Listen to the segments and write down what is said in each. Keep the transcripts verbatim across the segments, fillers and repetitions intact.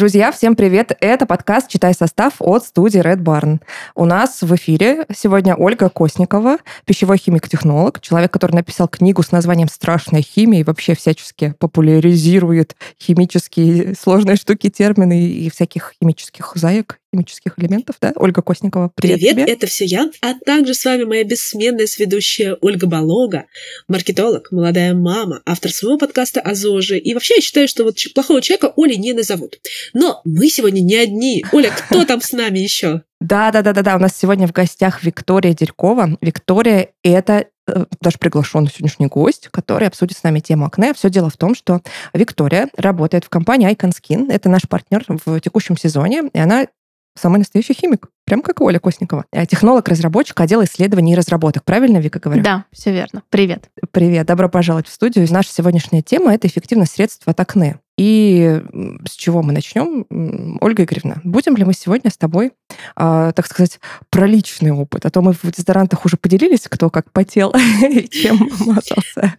Друзья, всем привет! Это подкаст «Читай состав» от студии Red Barn. У нас в эфире сегодня Ольга Косникова, пищевой химик-технолог, человек, который написал книгу с названием «Страшная химия» и вообще всячески популяризирует химические сложные штуки, термины и всяких химических заек, химических элементов, да? Ольга Косникова, привет Привет, тебе. Это все я. А также с вами моя бессменная сведущая Ольга Балога, маркетолог, молодая мама, автор своего подкаста о ЗОЖе. И вообще я считаю, что вот плохого человека Олей не назовут. Но мы сегодня не одни. Оля, кто там с нами еще? Да-да-да-да-да, у нас сегодня в гостях Виктория Деркова. Виктория — это даже приглашенный сегодняшний гость, который обсудит с нами тему акне. Все дело в том, что Виктория работает в компании Icon Skin. Это наш партнер в текущем сезоне, и она самый настоящий химик, прям как Оля Косникова. Технолог-разработчик отдела исследований и разработок. Правильно, Вика, говорю? Да, все верно. Привет. Привет, добро пожаловать в студию. Наша сегодняшняя тема – это эффективность средств от акне. И с чего мы начнем? Ольга Игоревна, будем ли мы сегодня с тобой, э, так сказать, про личный опыт? А то мы в дезодорантах уже поделились, кто как потел и чем мазался.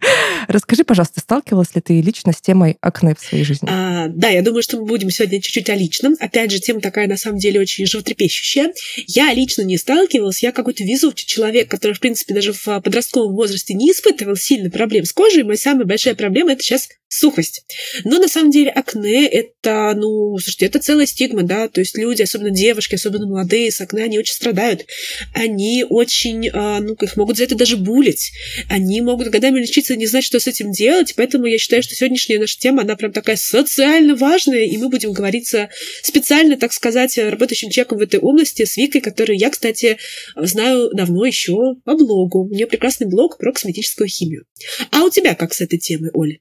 Расскажи, пожалуйста, сталкивалась ли ты лично с темой акне в своей жизни? А, да, я думаю, что мы будем сегодня чуть-чуть о личном. Опять же, тема такая, на самом деле, очень животрепещущая. Я лично не сталкивалась. Я какой-то везучий человек, который, в принципе, даже в подростковом возрасте не испытывал сильно проблем с кожей. Моя самая большая проблема – это сейчас сухость. Но на самом деле акне это, ну, слушайте, это целая стигма, да, то есть люди, особенно девушки, особенно молодые, с акне, они очень страдают, они очень, ну, их могут за это даже булить, они могут годами лечиться и не знать, что с этим делать, поэтому я считаю, что сегодняшняя наша тема, она прям такая социально важная, и мы будем говорить со специально, так сказать, работающим человеком в этой области, с Викой, которую я, кстати, знаю давно еще по блогу, у нее прекрасный блог про косметическую химию. А у тебя как с этой темой, Оля?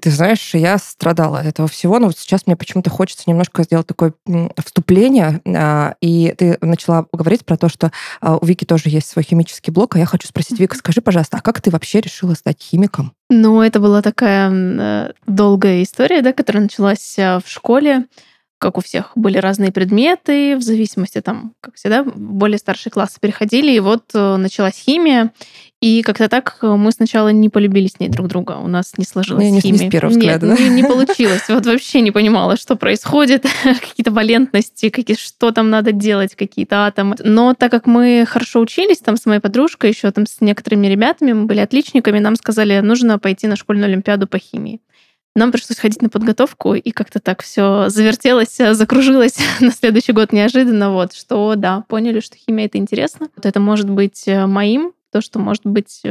Ты знаешь, я страдала от этого всего, но вот сейчас мне почему-то хочется немножко сделать такое вступление, и ты начала говорить про то, что у Вики тоже есть свой химический блог, а я хочу спросить, Вика, скажи, пожалуйста, а как ты вообще решила стать химиком? Ну, это была такая долгая история, да, которая началась в школе, как у всех были разные предметы, в зависимости там, как всегда, более старшие классы переходили, и вот началась химия. И как-то так мы сначала не полюбили с ней друг друга. У нас не сложилась не, химия. Не с первого взгляда. Нет, да? не, не получилось. Вот вообще не понимала, что происходит. Какие-то валентности, какие, что там надо делать, какие-то атомы. Но так как мы хорошо учились, там с моей подружкой, еще там с некоторыми ребятами, мы были отличниками, нам сказали, нужно пойти на школьную олимпиаду по химии. Нам пришлось ходить на подготовку, и как-то так все завертелось, закружилось на следующий год неожиданно. Вот, что да, поняли, что химия — это интересно. Вот это может быть моим, то, что может быть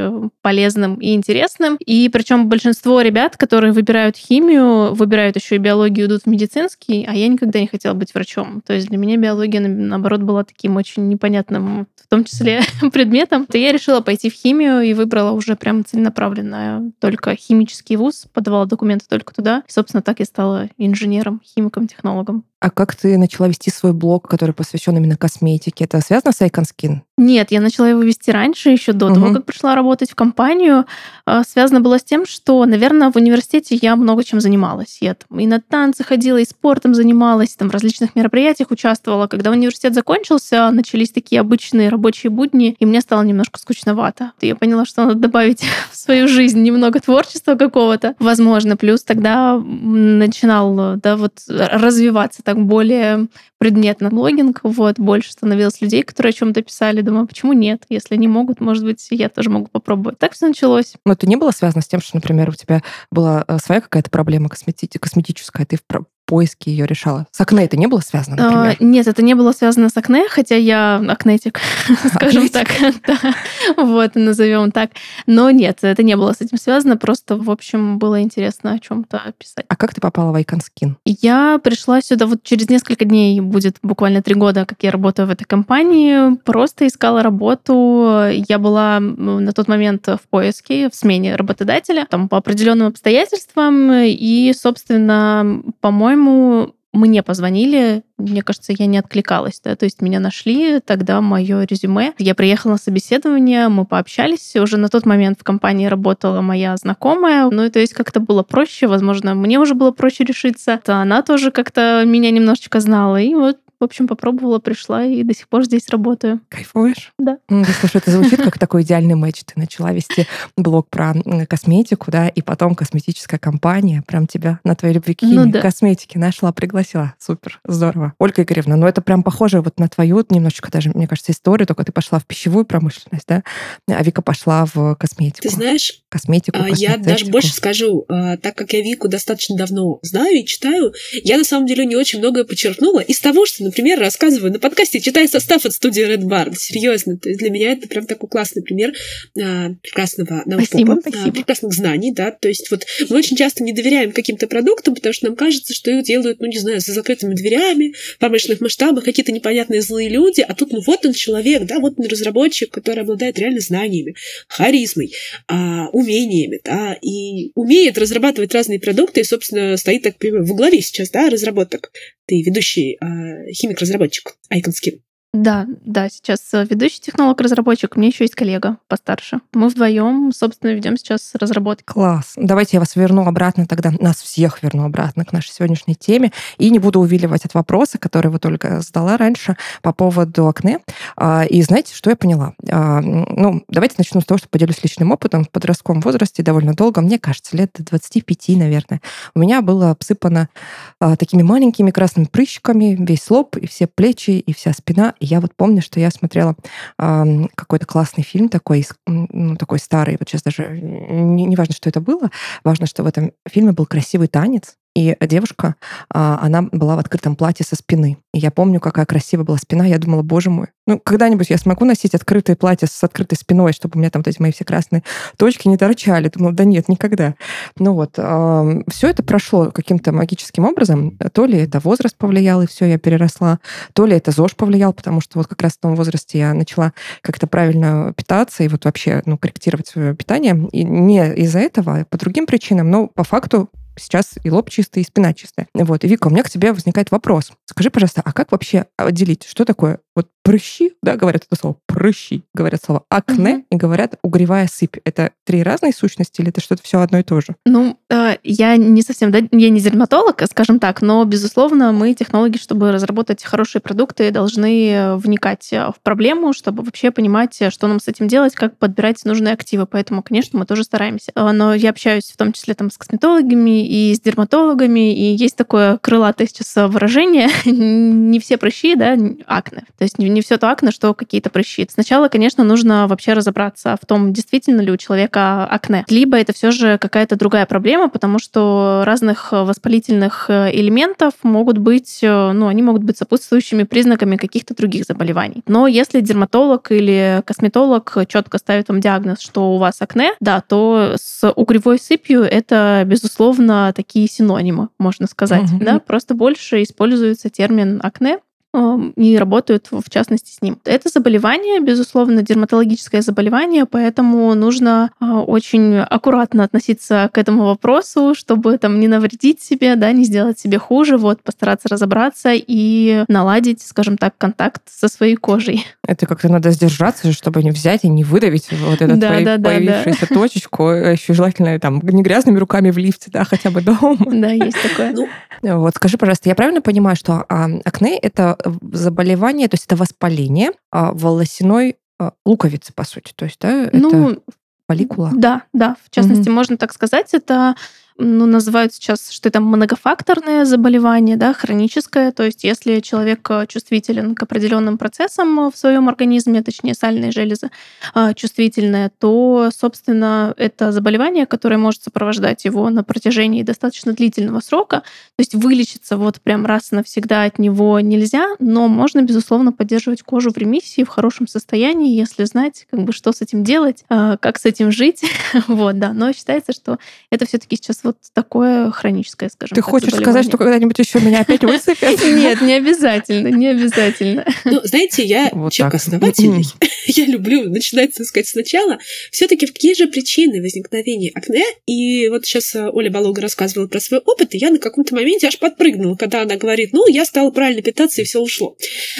полезным и интересным. И причем большинство ребят, которые выбирают химию, выбирают еще и биологию, идут в медицинский, а я никогда не хотела быть врачом. То есть для меня биология, наоборот, была таким очень непонятным, в том числе, предметом. И я решила пойти в химию и выбрала уже прям целенаправленно только химический вуз, подавала документы только туда. И, собственно, так я стала инженером, химиком, технологом. А как ты начала вести свой блог, который посвящен именно косметике? Это связано с Icon Skin? Нет, я начала его вести раньше, еще до угу. того, как пришла работать в компанию. Связано было с тем, что, наверное, в университете я много чем занималась. Я там и на танцы ходила, и спортом занималась, там в различных мероприятиях участвовала. Когда университет закончился, начались такие обычные рабочие будни, и мне стало немножко скучновато. Я поняла, что надо добавить в свою жизнь немного творчества какого-то, возможно. Плюс тогда начинал, да, вот развиваться так более предметно блогинг, вот, больше становилось людей, которые о чем-то писали. Думаю, почему нет? Если они могут, может быть, я тоже могу попробовать. Так все началось. Но это не было связано с тем, что, например, у тебя была своя какая-то проблема космети- косметическая, ты в поиске ее решала? С акне это не было связано, например? А, нет, это не было связано с акне, хотя я акнетик, скажем так. Вот, назовем так. Но нет, это не было с этим связано, просто, в общем, было интересно о чем-то писать. А как ты попала в Icon Skin? Я пришла сюда, вот через несколько дней будет буквально три года, как я работаю в этой компании, просто искала работу. Я была на тот момент в поиске, в смене работодателя, там по определенным обстоятельствам, и, собственно, по-моему, По-моему, мне позвонили, мне кажется, я не откликалась, да, то есть меня нашли, тогда мое резюме. Я приехала на собеседование, мы пообщались, уже на тот момент в компании работала моя знакомая, ну и то есть как-то было проще, возможно, мне уже было проще решиться, она тоже как-то меня немножечко знала, и вот В общем, попробовала, пришла и до сих пор здесь работаю. Кайфуешь? Да. Да, слушай, это звучит как такой идеальный матч. Ты начала вести блог про косметику, да, и потом косметическая компания прям тебя на твоей любви к ну, да. косметике нашла, пригласила. Супер, здорово. Ольга Игоревна, ну это прям похоже вот на твою немножечко даже, мне кажется, историю, только ты пошла в пищевую промышленность, да, а Вика пошла в косметику. Ты знаешь, косметику, я даже больше скажу, так как я Вику достаточно давно знаю и читаю, я на самом деле не очень многое подчеркнула из того, что, например, рассказываю на подкасте «Читай состав» от студии Red Barn. Серьезно, то есть для меня это прям такой классный пример прекрасного научпопа, прекрасных знаний, да, то есть вот мы очень часто не доверяем каким-то продуктам, потому что нам кажется, что их делают, ну, не знаю, за закрытыми дверями, в промышленных масштабах, какие-то непонятные злые люди, а тут, ну, вот он человек, да, вот он разработчик, который обладает реально знаниями, харизмой, умениями, да, и умеет разрабатывать разные продукты, и, собственно, стоит так прямо во главе сейчас, да, разработок. Ты ведущий химик-разработчик Icon Skin. Да, да, сейчас ведущий технолог-разработчик, у меня еще есть коллега постарше. Мы вдвоем, собственно, ведем сейчас разработки. Класс. Давайте я вас верну обратно тогда, нас всех верну обратно к нашей сегодняшней теме и не буду увиливать от вопроса, который вот Ольга задала раньше по поводу акне. И знаете, что я поняла? Ну, давайте начну с того, что поделюсь личным опытом. В подростковом возрасте довольно долго, мне кажется, лет двадцати пяти, наверное, у меня было обсыпано такими маленькими красными прыщиками весь лоб, и все плечи, и вся спина. Я вот помню, что я смотрела э, какой-то классный фильм такой, ну, такой старый, вот сейчас даже не, не важно, что это было, важно, что в этом фильме был красивый танец, и девушка, э, она была в открытом платье со спины. И я помню, какая красивая была спина, я думала, боже мой, ну, когда-нибудь я смогу носить открытое платье с открытой спиной, чтобы у меня там вот эти мои все красные точки не торчали. Думала, да нет, никогда. Ну вот, э, все это прошло каким-то магическим образом. То ли это возраст повлиял, и все, я переросла, то ли это ЗОЖ повлиял, потому что вот как раз в том возрасте я начала как-то правильно питаться и вот вообще, ну, корректировать свое питание. И не из-за этого, а по другим причинам, но по факту сейчас и лоб чистый, и спина чистая. Вот. И, Вика, у меня к тебе возникает вопрос. Скажи, пожалуйста, а как вообще отделить, что такое вот прыщи, да, говорят это слово прыщи, говорят слово акне, угу. и говорят угревая сыпь. Это три разные сущности или это что-то все одно и то же? Ну, я не совсем, да, я не дерматолог, скажем так, но, безусловно, мы, технологи, чтобы разработать хорошие продукты, должны вникать в проблему, чтобы вообще понимать, что нам с этим делать, как подбирать нужные активы. Поэтому, конечно, мы тоже стараемся. Но я общаюсь в том числе там с косметологами и с дерматологами, и есть такое крылатое сейчас выражение, не все прыщи, да, акне. То есть не все то акне, что какие-то прыщи. Сначала, конечно, нужно вообще разобраться в том, действительно ли у человека акне. Либо это все же какая-то другая проблема, потому что разных воспалительных элементов могут быть, ну, они могут быть сопутствующими признаками каких-то других заболеваний. Но если дерматолог или косметолог четко ставит вам диагноз, что у вас акне, да, то с угревой сыпью это, безусловно, такие синонимы, можно сказать. Mm-hmm. Да? Просто больше используется термин акне и работают, в частности, с ним. Это заболевание, безусловно, дерматологическое заболевание, поэтому нужно очень аккуратно относиться к этому вопросу, чтобы там не навредить себе, да, не сделать себе хуже, вот, постараться разобраться и наладить, скажем так, контакт со своей кожей. Это как-то надо сдержаться, чтобы не взять и не выдавить вот эту да, твою да, появившуюся да. точечку, еще желательно там не грязными руками в лифте, да, хотя бы дома. Да, есть такое. Вот, скажи, пожалуйста, я правильно понимаю, что акне — это заболевание, то есть это воспаление волосяной луковицы, по сути, то есть, да, ну, это фолликула. Да, да, в частности, mm-hmm. можно так сказать, это, ну, называют сейчас, что это многофакторное заболевание, да, хроническое, то есть если человек чувствителен к определенным процессам в своем организме, точнее сальные железы чувствительные, то, собственно, это заболевание, которое может сопровождать его на протяжении достаточно длительного срока, то есть вылечиться вот прям раз и навсегда от него нельзя, но можно, безусловно, поддерживать кожу в ремиссии, в хорошем состоянии, если знать, как бы, что с этим делать, как с этим жить, вот, да, но считается, что это все-таки сейчас вот такое хроническое, скажем так, заболевание. Ты хочешь сказать, что когда-нибудь еще меня опять высыпят? Нет, не обязательно, не обязательно. Ну, знаете, я человек основательный. Я люблю начинать, так сказать, сначала. Все-таки какие же причины возникновения акне? И вот сейчас Оля Балога рассказывала про свой опыт, и я на каком-то моменте аж подпрыгнула, когда она говорит, ну, я стала правильно питаться, и все ушло.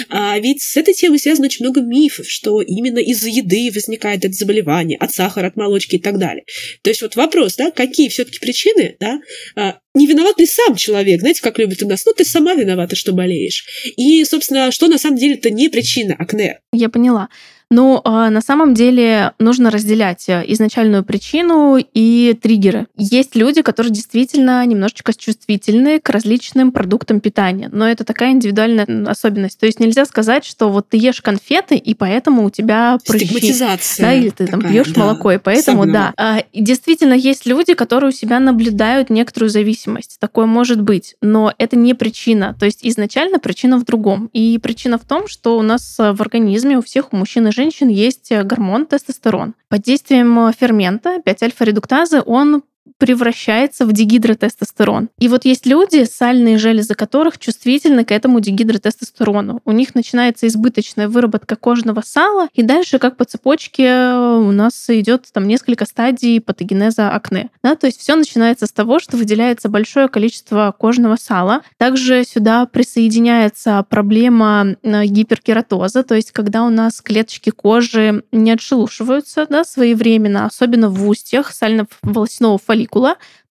А ведь с этой темой связано очень много мифов, что именно из-за еды возникает это заболевание, от сахара, от молочки и так далее. То есть вот вопрос, да, какие все-таки причины причины, да, не виноват ли сам человек, знаете, как любят у нас, ну, ты сама виновата, что болеешь. И, собственно, что на самом деле-то не причина акне. Я поняла. Но э, на самом деле нужно разделять изначальную причину и триггеры. Есть люди, которые действительно немножечко чувствительны к различным продуктам питания, но это такая индивидуальная особенность. То есть нельзя сказать, что вот ты ешь конфеты, и поэтому у тебя прыщи. Стигматизация. Да, или ты такая, там пьешь да, молоко, и поэтому, да. Э, действительно, есть люди, которые у себя наблюдают некоторую зависимость. Такое может быть, но это не причина. То есть изначально причина в другом. И причина в том, что у нас в организме у всех у мужчин и женщин женщин есть гормон тестостерон. Под действием фермента пять-альфа-редуктазы он превращается в дигидротестостерон. И вот есть люди, сальные железы которых чувствительны к этому дигидротестостерону. У них начинается избыточная выработка кожного сала, и дальше, как по цепочке, у нас идет там несколько стадий патогенеза акне. Да, то есть все начинается с того, что выделяется большое количество кожного сала. Также сюда присоединяется проблема гиперкератоза, то есть когда у нас клеточки кожи не отшелушиваются, да, своевременно, особенно в устьях сально-волосяного фолликула.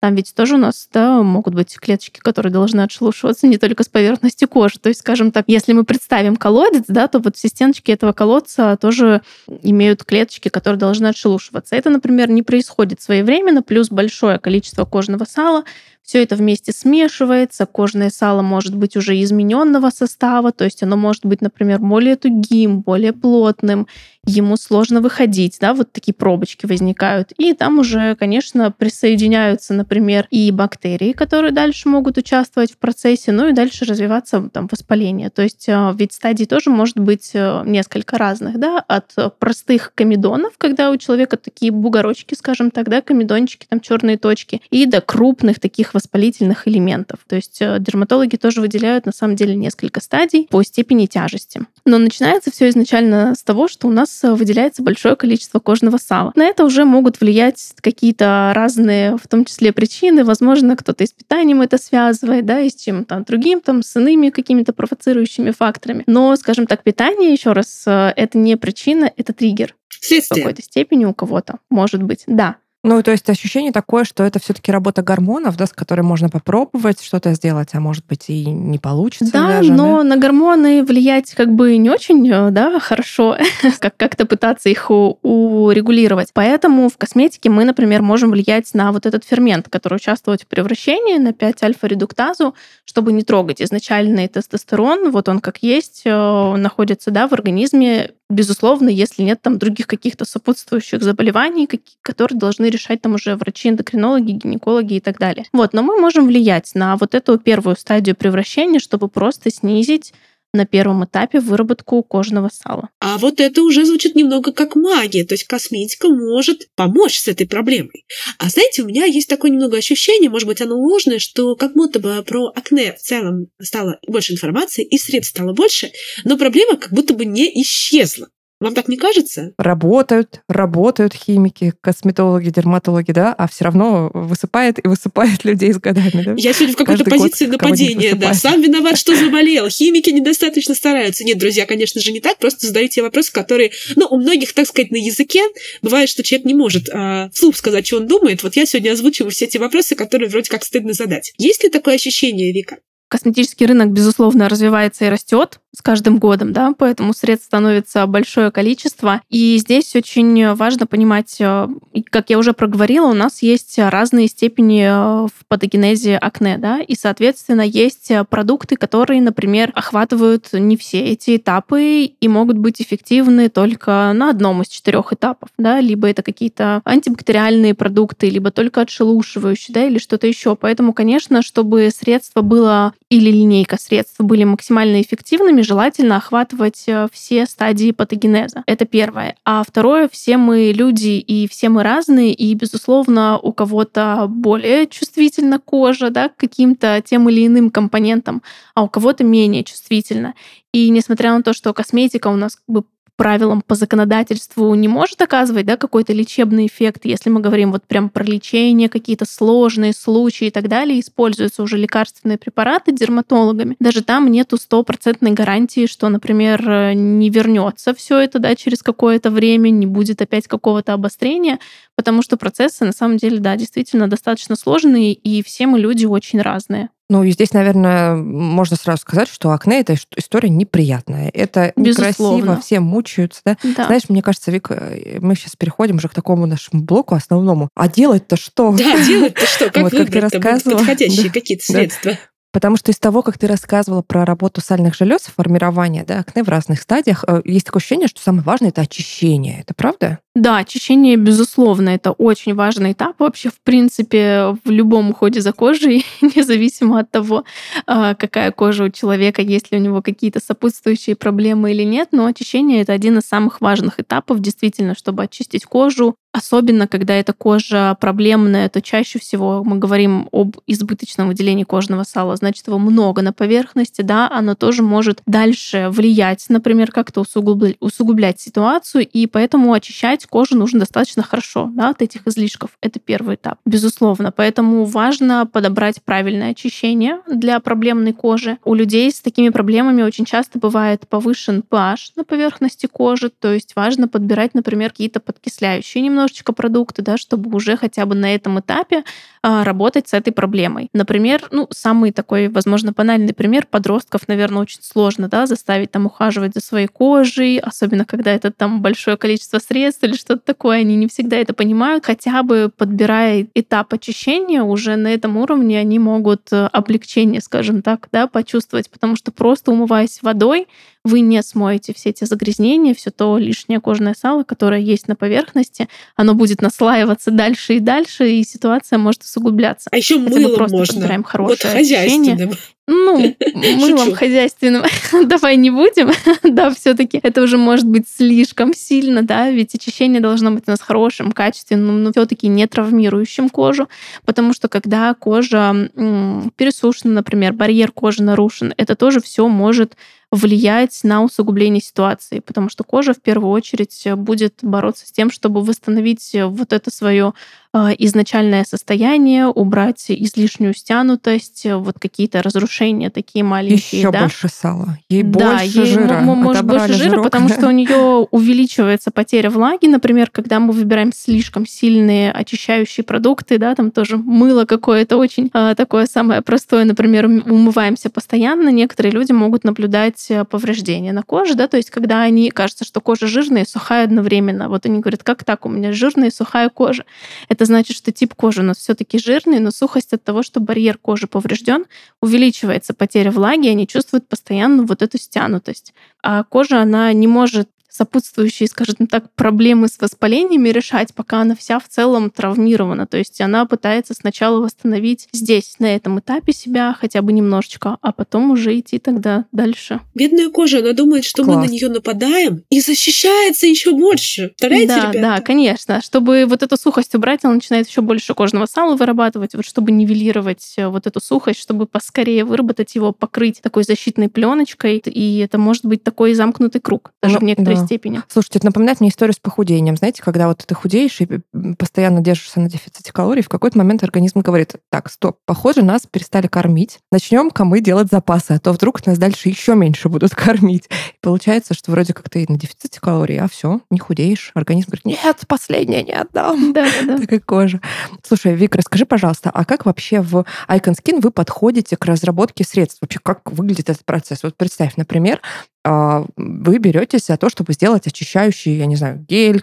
Там ведь тоже у нас да, могут быть клеточки, которые должны отшелушиваться не только с поверхности кожи. То есть, скажем так, если мы представим колодец, да, то вот все стеночки этого колодца тоже имеют клеточки, которые должны отшелушиваться. Это, например, не происходит своевременно, плюс большое количество кожного сала. Все это вместе смешивается, кожное сало может быть уже измененного состава, то есть оно может быть, например, более тугим, более плотным, ему сложно выходить, да, вот такие пробочки возникают. И там уже, конечно, присоединяются, например, и бактерии, которые дальше могут участвовать в процессе, ну и дальше развиваться там воспаление. То есть ведь стадий тоже может быть несколько разных, да, от простых комедонов, когда у человека такие бугорочки, скажем так, да, комедончики, там черные точки, и до крупных таких воспалительных элементов. То есть дерматологи тоже выделяют на самом деле несколько стадий по степени тяжести. Но начинается все изначально с того, что у нас выделяется большое количество кожного сала. На это уже могут влиять какие-то разные, в том числе, причины. Возможно, кто-то и с питанием это связывает, да, и с чем-то другим, там, с иными какими-то провоцирующими факторами. Но, скажем так, питание, еще раз, это не причина, это триггер. В какой-то степени у кого-то, может быть, да. Ну, то есть ощущение такое, что это все-таки работа гормонов, да, с которой можно попробовать что-то сделать, а может быть и не получится. Да, даже, но да? На гормоны влиять как бы не очень, да, хорошо, как как-то пытаться их урегулировать. Поэтому в косметике мы, например, можем влиять на вот этот фермент, который участвует в превращении, на пять-альфа-редуктазу, чтобы не трогать изначальный тестостерон, вот он как есть, находится, да, в организме. Безусловно, если нет там других каких-то сопутствующих заболеваний, которые должны решать там уже врачи, эндокринологи, гинекологи и так далее. Вот, но мы можем влиять на вот эту первую стадию превращения, чтобы просто снизить на первом этапе выработку кожного сала. А вот это уже звучит немного как магия, то есть косметика может помочь с этой проблемой. А знаете, у меня есть такое немного ощущение, может быть, оно ложное, что как будто бы про акне в целом стало больше информации, и средств стало больше, но проблема как будто бы не исчезла. Вам так не кажется? Работают, работают химики, косметологи, дерматологи, да, а все равно высыпает и высыпает людей с годами, да? Я сегодня в какой-то Каждый позиции нападения, да. Сам виноват, что заболел. Химики недостаточно стараются. Нет, друзья, конечно же, не так. Просто задаю те вопросы, которые, ну, у многих, так сказать, на языке. Бывает, что человек не может а, вслух сказать, что он думает. Вот я сегодня озвучиваю все те вопросы, которые вроде как стыдно задать. Есть ли такое ощущение, Вика? Косметический рынок, безусловно, развивается и растет с каждым годом, да, поэтому средств становится большое количество. И здесь очень важно понимать, как я уже проговорила, у нас есть разные степени в патогенезе акне, да, и, соответственно, есть продукты, которые, например, охватывают не все эти этапы и могут быть эффективны только на одном из четырех этапов, да, либо это какие-то антибактериальные продукты, либо только отшелушивающие, да, или что-то еще. Поэтому, конечно, чтобы средство было или линейка средств были максимально эффективными, желательно охватывать все стадии патогенеза. Это первое. А второе, все мы люди, и все мы разные, и, безусловно, у кого-то более чувствительна кожа, да, к каким-то тем или иным компонентам, а у кого-то менее чувствительна. И несмотря на то, что косметика у нас как бы правилам по законодательству не может оказывать, да, какой-то лечебный эффект, если мы говорим вот прям про лечение, какие-то сложные случаи и так далее, используются уже лекарственные препараты дерматологами. Даже там нету стопроцентной гарантии, что, например, не вернется все это, да, через какое-то время, не будет опять какого-то обострения, потому что процессы, на самом деле, да, действительно достаточно сложные, и все мы люди очень разные. Ну, и здесь, наверное, можно сразу сказать, что акне — это история неприятная. Это некрасиво, все мучаются. Да? Да. Знаешь, мне кажется, Вик, мы сейчас переходим уже к такому нашему блоку основному. А делать-то что? Да, делать-то что? Как выбрать-то подходящие какие-то средства? Потому что из того, как ты рассказывала про работу сальных желез, формирование, да, акне в разных стадиях, есть такое ощущение, что самое важное — это очищение. Это правда? Да, очищение, безусловно, это очень важный этап вообще, в принципе, в любом уходе за кожей, независимо от того, какая кожа у человека, есть ли у него какие-то сопутствующие проблемы или нет, но очищение — это один из самых важных этапов, действительно, чтобы очистить кожу, особенно когда эта кожа проблемная, то чаще всего мы говорим об избыточном выделении кожного сала, значит, его много на поверхности, да, оно тоже может дальше влиять, например, как-то усугублять, усугублять ситуацию, и поэтому очищать кожу нужно достаточно хорошо, да, от этих излишков. Это первый этап, безусловно. Поэтому важно подобрать правильное очищение для проблемной кожи. У людей с такими проблемами очень часто бывает повышен pH на поверхности кожи, то есть важно подбирать, например, какие-то подкисляющие немножечко продукты, да, чтобы уже хотя бы на этом этапе а, работать с этой проблемой. Например, ну, самый такой, возможно, банальный пример подростков, наверное, очень сложно, да, заставить там ухаживать за своей кожей, особенно когда это там большое количество средств или что-то такое, они не всегда это понимают. Хотя бы подбирая этап очищения, уже на этом уровне они могут облегчение, скажем так, да, почувствовать, потому что просто умываясь водой, вы не смоете все эти загрязнения, все то лишнее кожное сало, которое есть на поверхности, оно будет наслаиваться дальше и дальше, и ситуация может усугубляться. А еще мылом можно. Вот хозяйственным. Ну, мылом хозяйственным давай не будем. Да, все-таки это уже может быть слишком сильно, да, ведь очищение должно быть у нас хорошим, качественным, но все-таки не травмирующим кожу, потому что когда кожа м- пересушена, например, барьер кожи нарушен, это тоже все может влиять на усугубление ситуации, потому что кожа в первую очередь будет бороться с тем, чтобы восстановить вот это свое изначальное состояние, убрать излишнюю стянутость, вот какие-то разрушения такие маленькие. Еще да? больше сала. Ей да, больше ей, жира. Да, может больше жира, жирок, потому да. что у нее увеличивается потеря влаги. Например, когда мы выбираем слишком сильные очищающие продукты, да, там тоже мыло какое-то очень такое самое простое, например, умываемся постоянно. Некоторые люди могут наблюдать повреждения на коже, да, то есть когда они, кажется, что кожа жирная и сухая одновременно. Вот они говорят, как так, у меня жирная и сухая кожа. Это значит, что тип кожи у нас все-таки жирный, но сухость от того, что барьер кожи поврежден, увеличивается потеря влаги, и они чувствуют постоянно вот эту стянутость. А кожа, она не может сопутствующие, скажем так, проблемы с воспалениями решать, пока она вся в целом травмирована. То есть она пытается сначала восстановить здесь, на этом этапе себя хотя бы немножечко, а потом уже идти тогда дальше. Бедная кожа, она думает, что Класс. мы на нее нападаем и защищается еще больше. Представляете, да, ребята? Да, конечно. Чтобы вот эту сухость убрать, она начинает еще больше кожного сала вырабатывать, вот чтобы нивелировать вот эту сухость, чтобы поскорее выработать его, покрыть такой защитной пленочкой, и это может быть такой замкнутый круг. Даже ну, в некоторые да. степени. Слушайте, это напоминает мне историю с похудением. Знаете, когда вот ты худеешь и постоянно держишься на дефиците калорий, в какой-то момент организм говорит, так, стоп, похоже, нас перестали кормить, начнем-ка мы делать запасы, а то вдруг нас дальше еще меньше будут кормить. И получается, что вроде как ты на дефиците калорий, а все, не худеешь. Организм говорит, нет, последнее не отдам. Да, да. Такая кожа. Слушай, Вик, расскажи, пожалуйста, а как вообще в Icon Skin вы подходите к разработке средств? Вообще, как выглядит этот процесс? Вот представь, например, вы беретесь за то, чтобы сделать очищающий, я не знаю, гель,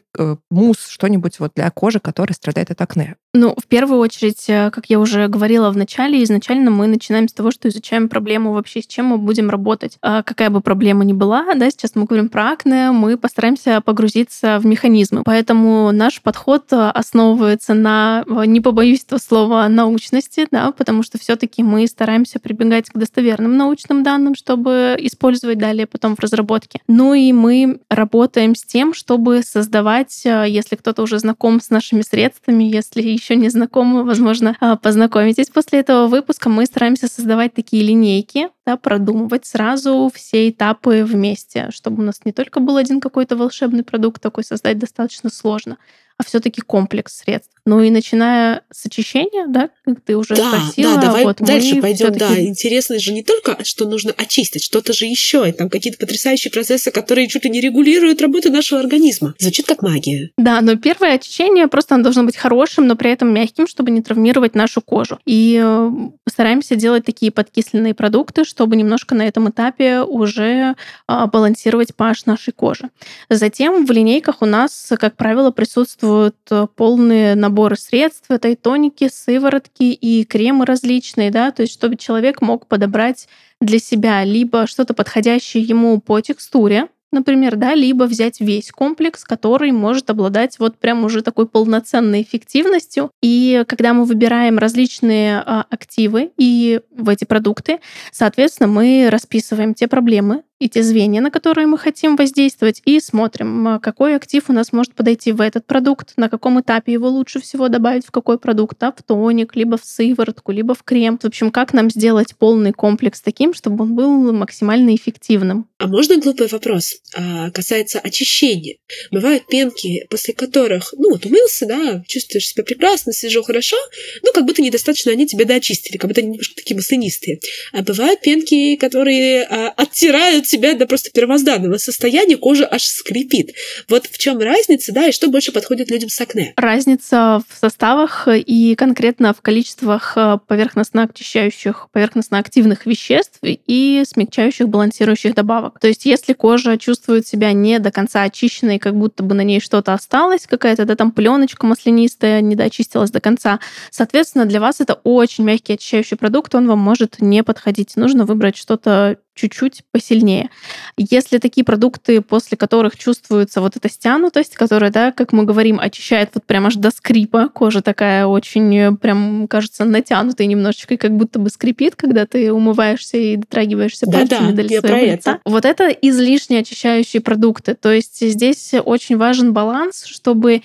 мусс, что-нибудь вот для кожи, которая страдает от акне. Ну, в первую очередь, как я уже говорила в начале, изначально мы начинаем с того, что изучаем проблему вообще, с чем мы будем работать. Какая бы проблема ни была, да, сейчас мы говорим про акне, мы постараемся погрузиться в механизмы. Поэтому наш подход основывается на, не побоюсь этого слова, научности, да, потому что все-таки мы стараемся прибегать к достоверным научным данным, чтобы использовать далее потом потом в разработке. Ну и мы работаем с тем, чтобы создавать, если кто-то уже знаком с нашими средствами, если еще не знакомы, возможно, познакомитесь после этого выпуска, мы стараемся создавать такие линейки, да, продумывать сразу все этапы вместе, чтобы у нас не только был один какой-то волшебный продукт, такой создать достаточно сложно, а все-таки комплекс средств. Ну и начиная с очищения, да, как ты уже да, спросила. Да, давай вот дальше пойдем. Всё-таки... Да, интересно же не только, что нужно очистить, что-то же еще, и там какие-то потрясающие процессы, которые чуть ли не регулируют работу нашего организма. Звучит как магия. Да, но первое очищение, просто оно должно быть хорошим, но при этом мягким, чтобы не травмировать нашу кожу. И стараемся делать такие подкисленные продукты, чтобы немножко на этом этапе уже балансировать pH нашей кожи. Затем в линейках у нас, как правило, присутствуют полные наборы наборы средств, это и тоники, сыворотки, и кремы различные, да, то есть чтобы человек мог подобрать для себя либо что-то подходящее ему по текстуре, например, да, либо взять весь комплекс, который может обладать вот прям уже такой полноценной эффективностью. И когда мы выбираем различные а, активы и в эти продукты, соответственно, мы расписываем те проблемы и те звенья, на которые мы хотим воздействовать, и смотрим, какой актив у нас может подойти в этот продукт, на каком этапе его лучше всего добавить, в какой продукт, да, в тоник, либо в сыворотку, либо в крем. В общем, как нам сделать полный комплекс таким, чтобы он был максимально эффективным. А можно глупый вопрос? А, касается очищения. Бывают пенки, после которых, ну вот умылся, да, чувствуешь себя прекрасно, свежо, хорошо, но как будто недостаточно они тебя доочистили, как будто они немножко такие маслянистые. А бывают пенки, которые а, оттирают себя до просто первозданного состояния, кожа аж скрипит. Вот в чем разница, да, и что больше подходит людям с акне? Разница в составах и конкретно в количествах поверхностно очищающих, поверхностно активных веществ и смягчающих, балансирующих добавок. То есть если кожа чувствует себя не до конца очищенной, как будто бы на ней что-то осталось, какая-то да, там пленочка маслянистая не доочистилась до конца, соответственно, для вас это очень мягкий очищающий продукт, он вам может не подходить. Нужно выбрать что-то чуть-чуть посильнее. Если такие продукты, после которых чувствуется вот эта стянутость, которая, да, как мы говорим, очищает вот прям аж до скрипа, кожа такая очень прям, кажется, натянутой немножечко, и как будто бы скрипит, когда ты умываешься и дотрагиваешься да, пальцами да, до своего лица. Вот это излишне очищающие продукты. То есть здесь очень важен баланс, чтобы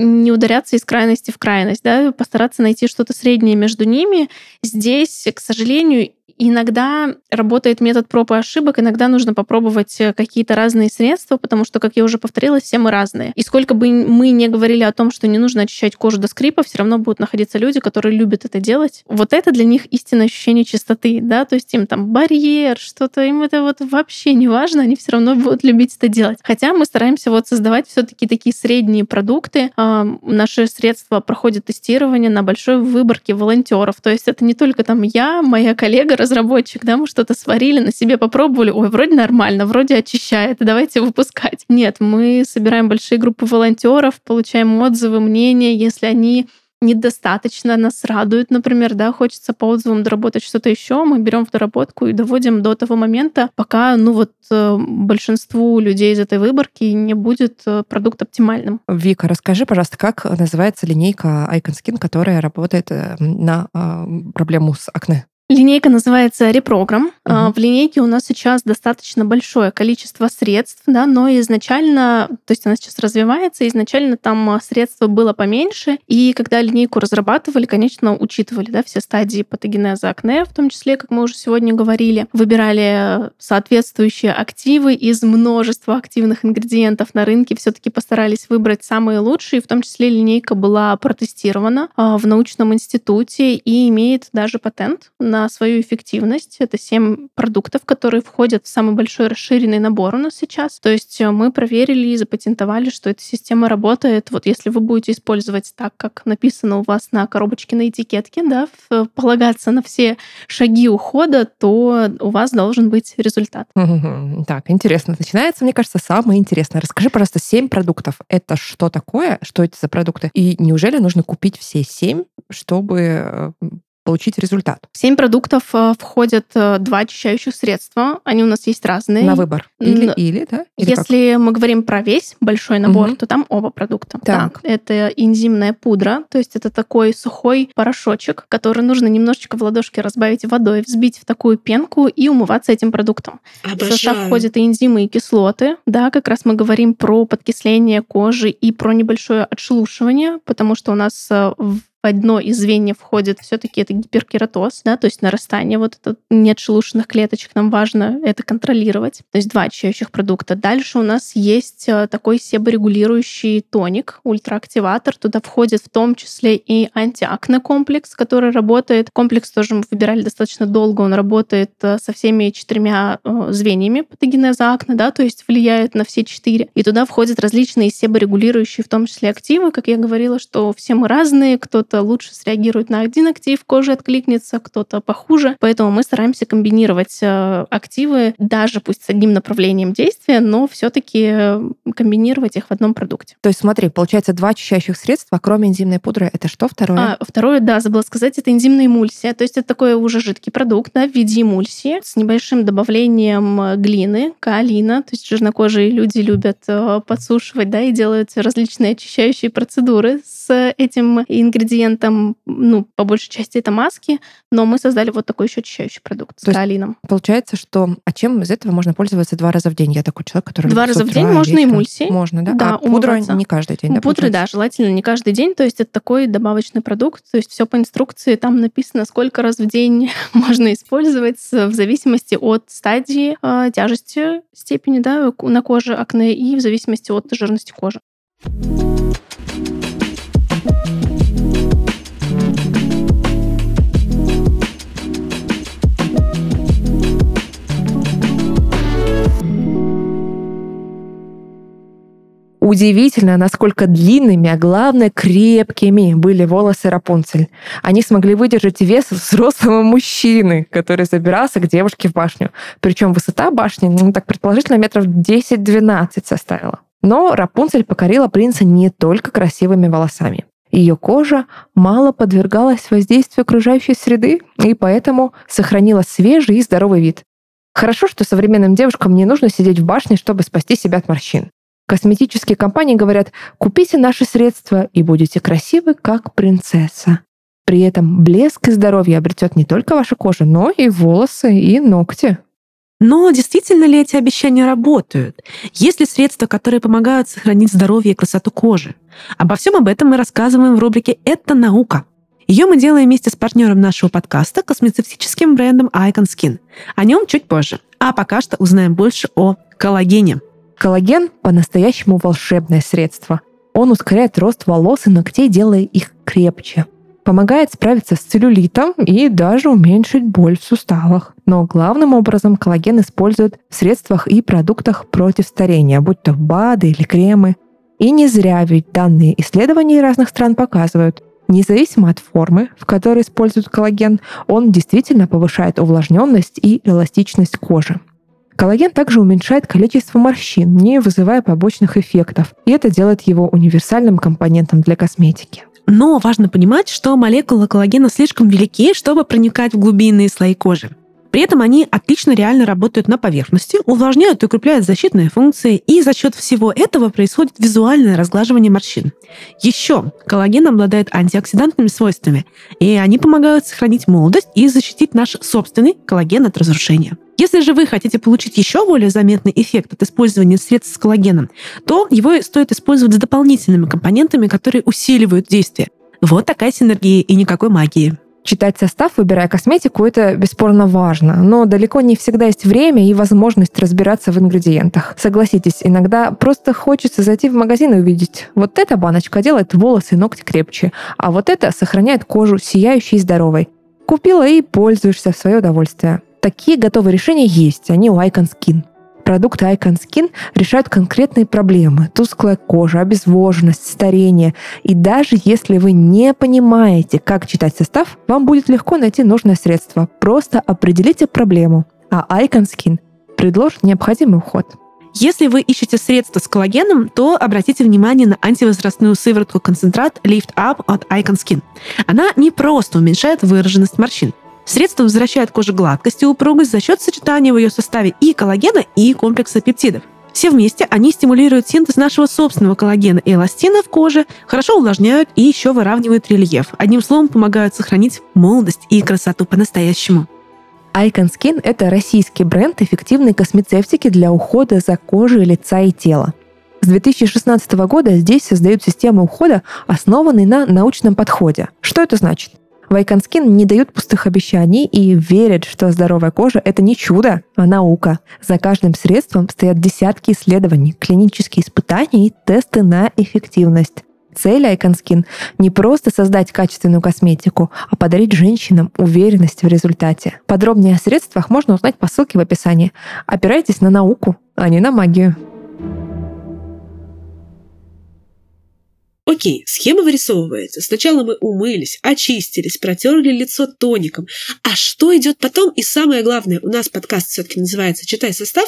не ударяться из крайности в крайность, да, постараться найти что-то среднее между ними. Здесь, к сожалению, иногда работает метод проб и ошибок, иногда нужно попробовать какие-то разные средства, потому что, как я уже повторила, все мы разные. И сколько бы мы ни говорили о том, что не нужно очищать кожу до скрипа, все равно будут находиться люди, которые любят это делать. Вот это для них истинное ощущение чистоты, да, то есть им там барьер, что-то, им это вот вообще не важно, они все равно будут любить это делать. Хотя мы стараемся вот создавать все-таки такие средние продукты. Э, наши средства проходят тестирование на большой выборке волонтеров, то есть это не только там я, моя коллега, разработчик, да, мы что-то сварили, на себе попробовали, ой, вроде нормально, вроде очищает, давайте выпускать. Нет, мы собираем большие группы волонтеров, получаем отзывы, мнения, если они недостаточно нас радует, например, да, хочется по отзывам доработать что-то еще, мы берем в доработку и доводим до того момента, пока, ну вот, большинству людей из этой выборки не будет продукт оптимальным. Вика, расскажи, пожалуйста, как называется линейка Icon Skin, которая работает на проблему с акне? Линейка называется Reprogram. Uh-huh. В линейке у нас сейчас достаточно большое количество средств, да, но изначально, то есть она сейчас развивается, изначально там средства было поменьше, и когда линейку разрабатывали, конечно, учитывали, да, все стадии патогенеза акне, в том числе, как мы уже сегодня говорили, выбирали соответствующие активы из множества активных ингредиентов на рынке, все-таки постарались выбрать самые лучшие, в том числе линейка была протестирована в научном институте и имеет даже патент на на свою эффективность. Это семь продуктов, которые входят в самый большой расширенный набор у нас сейчас. То есть мы проверили и запатентовали, что эта система работает. Вот если вы будете использовать так, как написано у вас на коробочке, на этикетке, да, полагаться на все шаги ухода, то у вас должен быть результат. Угу. Так, интересно. Начинается, мне кажется, самое интересное. Расскажи, пожалуйста, семь продуктов. Это что такое? Что это за продукты? И неужели нужно купить все семь, чтобы получить результат. Семь продуктов входят два очищающих средства. Они у нас есть разные. На выбор. Или, или да? Или если как? Мы говорим про весь большой набор, угу. то там оба продукта. Так. так. Это энзимная пудра, то есть это такой сухой порошочек, который нужно немножечко в ладошке разбавить водой, взбить в такую пенку и умываться этим продуктом. Обожаю. В состав входят и энзимы, и кислоты. Да, как раз мы говорим про подкисление кожи и про небольшое отшелушивание, потому что у нас в одно из звеньев входит все-таки это гиперкератоз, да, то есть нарастание вот это неотшелушенных клеточек, нам важно это контролировать. То есть два очищающих продукта. Дальше у нас есть такой себорегулирующий тоник, ультраактиватор. Туда входит в том числе и антиакне-комплекс, который работает. Комплекс тоже мы выбирали достаточно долго. Он работает со всеми четырьмя звеньями патогенеза акне, да, то есть влияет на все четыре. И туда входят различные себорегулирующие, в том числе активы. Как я говорила, что все мы разные, кто-то Кто-то лучше среагирует на один актив, кожа откликнется, кто-то похуже. Поэтому мы стараемся комбинировать активы, даже пусть с одним направлением действия, но все-таки комбинировать их в одном продукте. То есть смотри, получается два очищающих средства, кроме энзимной пудры, это что второе? А, второе, да, забыла сказать, это энзимная эмульсия. То есть это такой уже жидкий продукт, да, в виде эмульсии с небольшим добавлением глины, каолина. То есть жирнокожие люди любят подсушивать, да, и делают различные очищающие процедуры с этим ингредиентом. Там, ну, по большей части это маски, но мы создали вот такой еще очищающий продукт с каолином. Получается, что... А чем из этого можно пользоваться два раза в день? Я такой человек, который... Два раза в день можно эмульсии. Можно, да? Да, а пудра не каждый день, да? Пудры, да, желательно не каждый день. То есть это такой добавочный продукт. То есть все по инструкции. Там написано, сколько раз в день можно использовать в зависимости от стадии э, тяжести, степени, да, на коже акне и в зависимости от жирности кожи. Удивительно, насколько длинными, а главное, крепкими были волосы Рапунцель. Они смогли выдержать вес взрослого мужчины, который забирался к девушке в башню. Причем высота башни, ну так предположительно, метров десять-двенадцать составила. Но Рапунцель покорила принца не только красивыми волосами. Ее кожа мало подвергалась воздействию окружающей среды и поэтому сохранила свежий и здоровый вид. Хорошо, что современным девушкам не нужно сидеть в башне, чтобы спасти себя от морщин. Косметические компании говорят: купите наши средства и будете красивы, как принцесса. При этом блеск и здоровье обретет не только ваша кожа, но и волосы, и ногти. Но действительно ли эти обещания работают? Есть ли средства, которые помогают сохранить здоровье и красоту кожи? Обо всем об этом мы рассказываем в рубрике «Это наука». Ее мы делаем вместе с партнером нашего подкаста, космецевтическим брендом Icon Skin. О нем чуть позже. А пока что узнаем больше о коллагене. Коллаген – по-настоящему волшебное средство. Он ускоряет рост волос и ногтей, делая их крепче. Помогает справиться с целлюлитом и даже уменьшить боль в суставах. Но главным образом коллаген используют в средствах и продуктах против старения, будь то БАДы или кремы. И не зря, ведь данные исследований разных стран показывают, независимо от формы, в которой используют коллаген, он действительно повышает увлажненность и эластичность кожи. Коллаген также уменьшает количество морщин, не вызывая побочных эффектов, и это делает его универсальным компонентом для косметики. Но важно понимать, что молекулы коллагена слишком велики, чтобы проникать в глубинные слои кожи. При этом они отлично реально работают на поверхности, увлажняют и укрепляют защитные функции, и за счет всего этого происходит визуальное разглаживание морщин. Еще коллаген обладает антиоксидантными свойствами, и они помогают сохранить молодость и защитить наш собственный коллаген от разрушения. Если же вы хотите получить еще более заметный эффект от использования средств с коллагеном, то его стоит использовать с дополнительными компонентами, которые усиливают действие. Вот такая синергия и никакой магии. Читать состав, выбирая косметику, это бесспорно важно, но далеко не всегда есть время и возможность разбираться в ингредиентах. Согласитесь, иногда просто хочется зайти в магазин и увидеть: вот эта баночка делает волосы и ногти крепче, а вот эта сохраняет кожу сияющей и здоровой. Купила и пользуешься в свое удовольствие. Такие готовые решения есть, они у Icon Skin. Продукты Icon Skin решают конкретные проблемы: тусклая кожа, обезвоженность, старение. И даже если вы не понимаете, как читать состав, вам будет легко найти нужное средство. Просто определите проблему, а Icon Skin предложит необходимый уход. Если вы ищете средства с коллагеном, то обратите внимание на антивозрастную сыворотку концентрат Lift Up от Icon Skin. Она не просто уменьшает выраженность морщин. Средство возвращает коже гладкость и упругость за счет сочетания в ее составе и коллагена, и комплекса пептидов. Все вместе они стимулируют синтез нашего собственного коллагена и эластина в коже, хорошо увлажняют и еще выравнивают рельеф. Одним словом, помогают сохранить молодость и красоту по-настоящему. Icon Skin – это российский бренд эффективной космецевтики для ухода за кожей лица и тела. С две тысячи шестнадцатого года здесь создают систему ухода, основанной на научном подходе. Что это значит? В Icon Skin не дают пустых обещаний и верят, что здоровая кожа – это не чудо, а наука. За каждым средством стоят десятки исследований, клинические испытания и тесты на эффективность. Цель Icon Skin – не просто создать качественную косметику, а подарить женщинам уверенность в результате. Подробнее о средствах можно узнать по ссылке в описании. Опирайтесь на науку, а не на магию. Окей, схема вырисовывается. Сначала мы умылись, очистились, протерли лицо тоником. А что идет потом? И самое главное, у нас подкаст все-таки называется «Читай состав».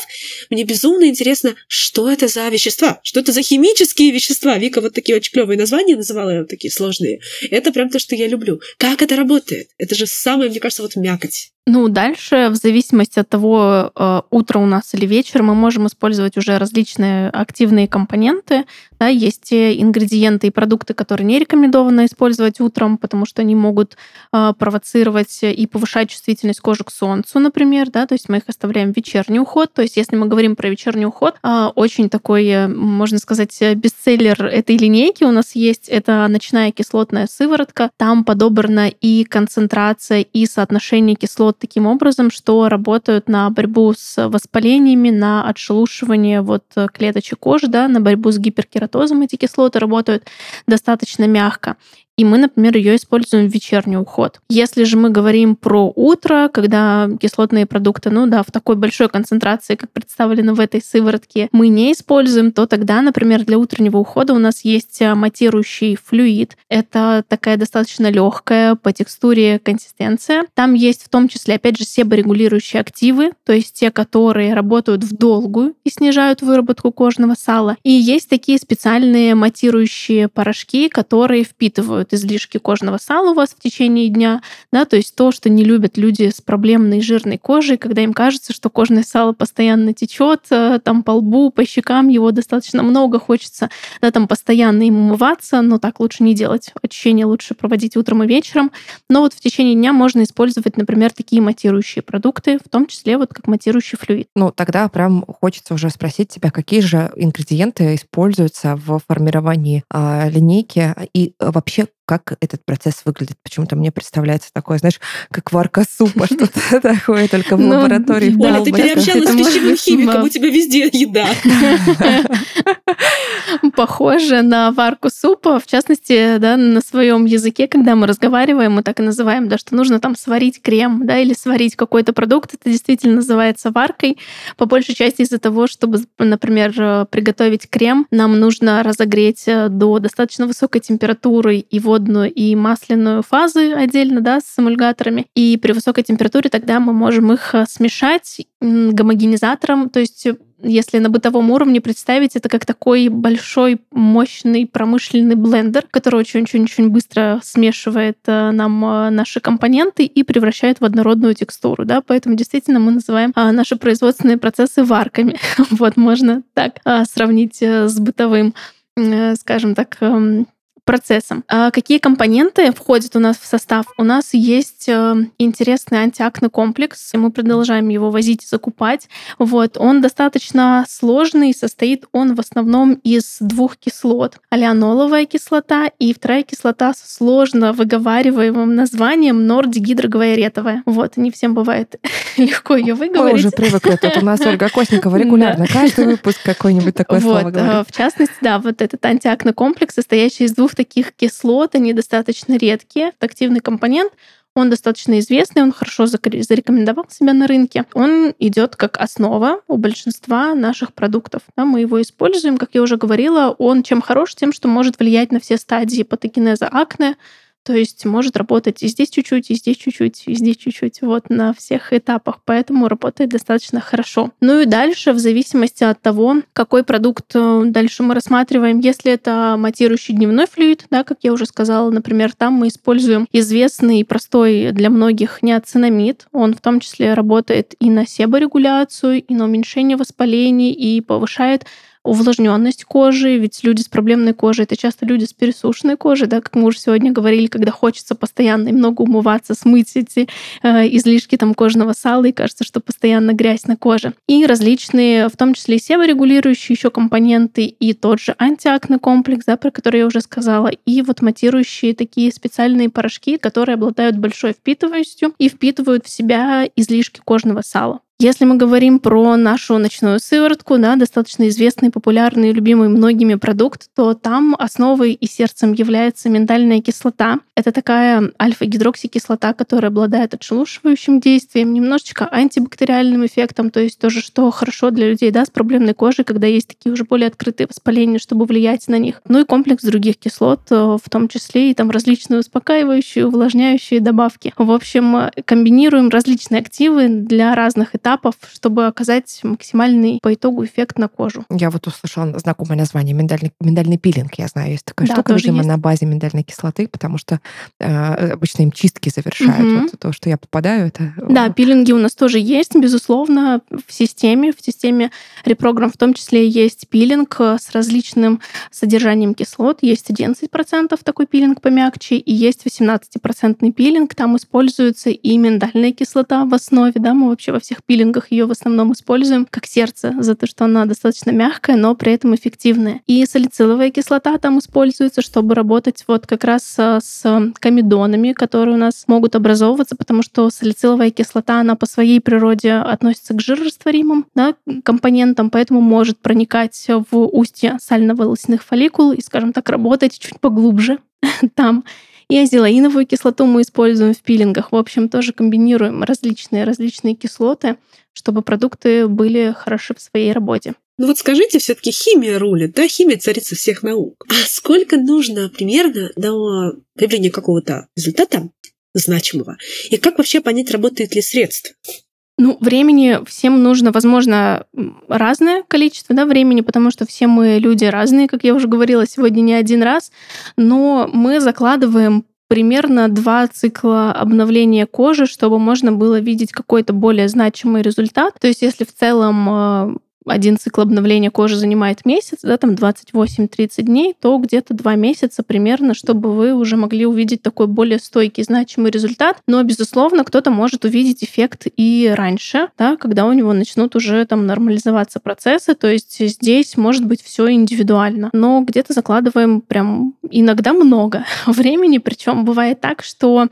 Мне безумно интересно, что это за вещества? Что это за химические вещества? Вика вот такие очень клевые названия называла, такие сложные. Это прям то, что я люблю. Как это работает? Это же самое, мне кажется, вот мякоть. Ну, дальше, в зависимости от того, утро у нас или вечер, мы можем использовать уже различные активные компоненты. Да, есть те ингредиенты и продукты, которые не рекомендовано использовать утром, потому что они могут провоцировать и повышать чувствительность кожи к солнцу, например. Да, то есть мы их оставляем в вечерний уход. То есть если мы говорим про вечерний уход, очень такой, можно сказать, бестселлер этой линейки у нас есть. Это ночная кислотная сыворотка. Там подобрана и концентрация, и соотношение кислот таким образом, что работают на борьбу с воспалениями, на отшелушивание вот клеточек кожи, да, на борьбу с гиперкератозом. Эти кислоты работают достаточно мягко. И мы, например, ее используем в вечерний уход. Если же мы говорим про утро, когда кислотные продукты, ну да, в такой большой концентрации, как представлено в этой сыворотке, мы не используем, то тогда, например, для утреннего ухода у нас есть матирующий флюид. Это такая достаточно легкая по текстуре консистенция. Там есть в том числе, опять же, себорегулирующие активы, то есть те, которые работают в долгую и снижают выработку кожного сала. И есть такие специальные матирующие порошки, которые впитывают излишки кожного сала у вас в течение дня, да, то есть то, что не любят люди с проблемной жирной кожей, когда им кажется, что кожное сало постоянно течет, там по лбу, по щекам его достаточно много, хочется, да, там постоянно им умываться, но так лучше не делать. Очищение лучше проводить утром и вечером, но вот в течение дня можно использовать, например, такие матирующие продукты, в том числе вот как матирующий флюид. Ну, тогда прям хочется уже спросить тебя, какие же ингредиенты используются в формировании а, линейки и вообще как этот процесс выглядит. Почему-то мне представляется такое, знаешь, как варка супа, что-то такое, только в лаборатории. Оля, ты переобщалась с пищевым химиком, у тебя везде еда. Похоже на варку супа, в частности, да, на своем языке, когда мы разговариваем, мы так и называем, да, что нужно там сварить крем, да, или сварить какой-то продукт, это действительно называется варкой. По большей части из-за того, чтобы, например, приготовить крем, нам нужно разогреть до достаточно высокой температуры его и масляную фазы отдельно, да, с эмульгаторами. И при высокой температуре тогда мы можем их смешать гомогенизатором, то есть если на бытовом уровне представить, это как такой большой, мощный промышленный блендер, который очень-очень-очень быстро смешивает нам наши компоненты и превращает в однородную текстуру. Да? Поэтому действительно мы называем наши производственные процессы варками. Вот можно так сравнить с бытовым, скажем так, процессом. А какие компоненты входят у нас в состав? У нас есть интересный антиакне комплекс, и мы продолжаем его возить и закупать. Вот. Он достаточно сложный, состоит он в основном из двух кислот. Алианоловая кислота и вторая кислота со сложно выговариваемым названием нордигидрогвайретовая. Вот, не всем бывает легко ее выговорить. Мы уже привыкли. Тут у нас Ольга Косникова регулярно каждый выпуск какой-нибудь такой слово говорит. В частности, да, вот этот антиакне комплекс, состоящий из двух таких кислот, они достаточно редкие. Активный компонент, он достаточно известный, он хорошо зарекомендовал себя на рынке. Он идет как основа у большинства наших продуктов. Да, мы его используем, как я уже говорила, он чем хорош? Тем, что может влиять на все стадии патогенеза акне, То есть может работать и здесь чуть-чуть, и здесь чуть-чуть, и здесь чуть-чуть. Вот на всех этапах. Поэтому работает достаточно хорошо. Ну и дальше, в зависимости от того, какой продукт дальше мы рассматриваем. Если это матирующий дневной флюид, да, как я уже сказала, например, там мы используем известный и простой для многих неоцинамид. Он в том числе работает и на себорегуляцию, и на уменьшение воспалений, и повышает увлажненность кожи, ведь люди с проблемной кожей — это часто люди с пересушенной кожей, да, как мы уже сегодня говорили, когда хочется постоянно и много умываться, смыть эти э, излишки там кожного сала, и кажется, что постоянно грязь на коже. И различные, в том числе и себорегулирующие еще компоненты, и тот же антиакне комплекс, да, про который я уже сказала, и вот матирующие такие специальные порошки, которые обладают большой впитываемостью и впитывают в себя излишки кожного сала. Если мы говорим про нашу ночную сыворотку, да, достаточно известный, популярный, любимый многими продукт, то там основой и сердцем является миндальная кислота. Это такая альфа-гидроксикислота, которая обладает отшелушивающим действием, немножечко антибактериальным эффектом, то есть тоже, что хорошо для людей, да, с проблемной кожей, когда есть такие уже более открытые воспаления, чтобы влиять на них. Ну и комплекс других кислот, в том числе и там различные успокаивающие, увлажняющие добавки. В общем, комбинируем различные активы для разных этапов, чтобы оказать максимальный по итогу эффект на кожу. Я вот услышала знакомое название — миндальный, миндальный пилинг. Я знаю, есть такая да, штука, видимо, есть. На базе миндальной кислоты, потому что э, обычно им чистки завершают. Угу. Вот то, что я попадаю, это... Да, пилинги у нас тоже есть, безусловно, в системе. В системе Reprogram в том числе есть пилинг с различным содержанием кислот. Есть одиннадцать процентов такой пилинг помягче, и есть восемнадцать процентов пилинг. Там используется и миндальная кислота в основе. Да, мы вообще во всех пилингах ее в основном используем как сердце, за то, что она достаточно мягкая, но при этом эффективная. И салициловая кислота там используется, чтобы работать вот как раз с комедонами, которые у нас могут образовываться, потому что салициловая кислота, она по своей природе относится к жирорастворимым, да, компонентам, поэтому может проникать в устье сально-волосяных фолликул и, скажем так, работать чуть поглубже там. И азелаиновую кислоту мы используем в пилингах. В общем, тоже комбинируем различные-различные кислоты, чтобы продукты были хороши в своей работе. Ну вот скажите, все-таки химия рулит, да? Химия — царица всех наук. А сколько нужно примерно до появления какого-то результата значимого? И как вообще понять, работает ли средство? Ну, времени всем нужно, возможно, разное количество, да, времени, потому что все мы люди разные, как я уже говорила сегодня не один раз, но мы закладываем примерно два цикла обновления кожи, чтобы можно было видеть какой-то более значимый результат. То есть если в целом один цикл обновления кожи занимает месяц, да, там двадцать восемь тридцать дней, то где-то два месяца примерно, чтобы вы уже могли увидеть такой более стойкий, значимый результат. Но, безусловно, кто-то может увидеть эффект и раньше, да, когда у него начнут уже там нормализоваться процессы, то есть здесь может быть все индивидуально. Но где-то закладываем прям иногда много времени, причем бывает так, что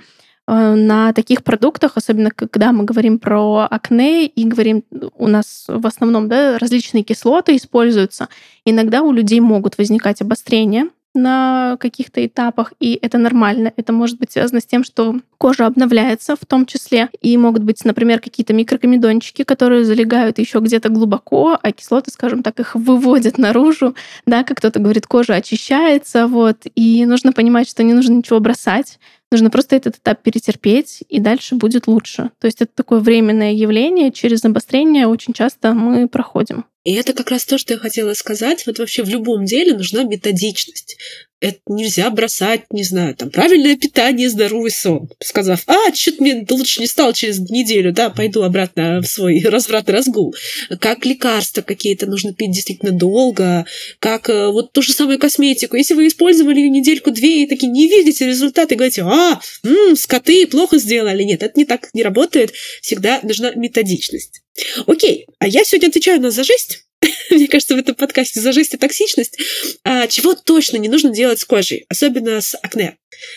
на таких продуктах, особенно когда мы говорим про акне и говорим, у нас в основном, да, различные кислоты используются, иногда у людей могут возникать обострения на каких-то этапах, и это нормально. Это может быть связано с тем, что кожа обновляется в том числе, и могут быть, например, какие-то микрокомедончики, которые залегают еще где-то глубоко, а кислоты, скажем так, их выводят наружу, да, как кто-то говорит, кожа очищается, вот, и нужно понимать, что не нужно ничего бросать, нужно просто этот этап перетерпеть, и дальше будет лучше. То есть это такое временное явление, через обострение очень часто мы проходим. И это как раз то, что я хотела сказать. Вот вообще в любом деле нужна методичность. Это нельзя бросать, не знаю, там, правильное питание, здоровый сон. Сказав, а, что-то мне лучше не стало через неделю, да, пойду обратно в свой развратный разгул. Как лекарства какие-то нужно пить действительно долго, как вот ту же самую косметику. Если вы использовали ее недельку-две и такие не видите результаты, говорите, а, м-м, скоты плохо сделали. Нет, это не так не работает. Всегда нужна методичность. Окей, а я сегодня отвечаю на «За жесть». Мне кажется, в этом подкасте «За жесть и токсичность». А чего точно не нужно делать с кожей, особенно с акне?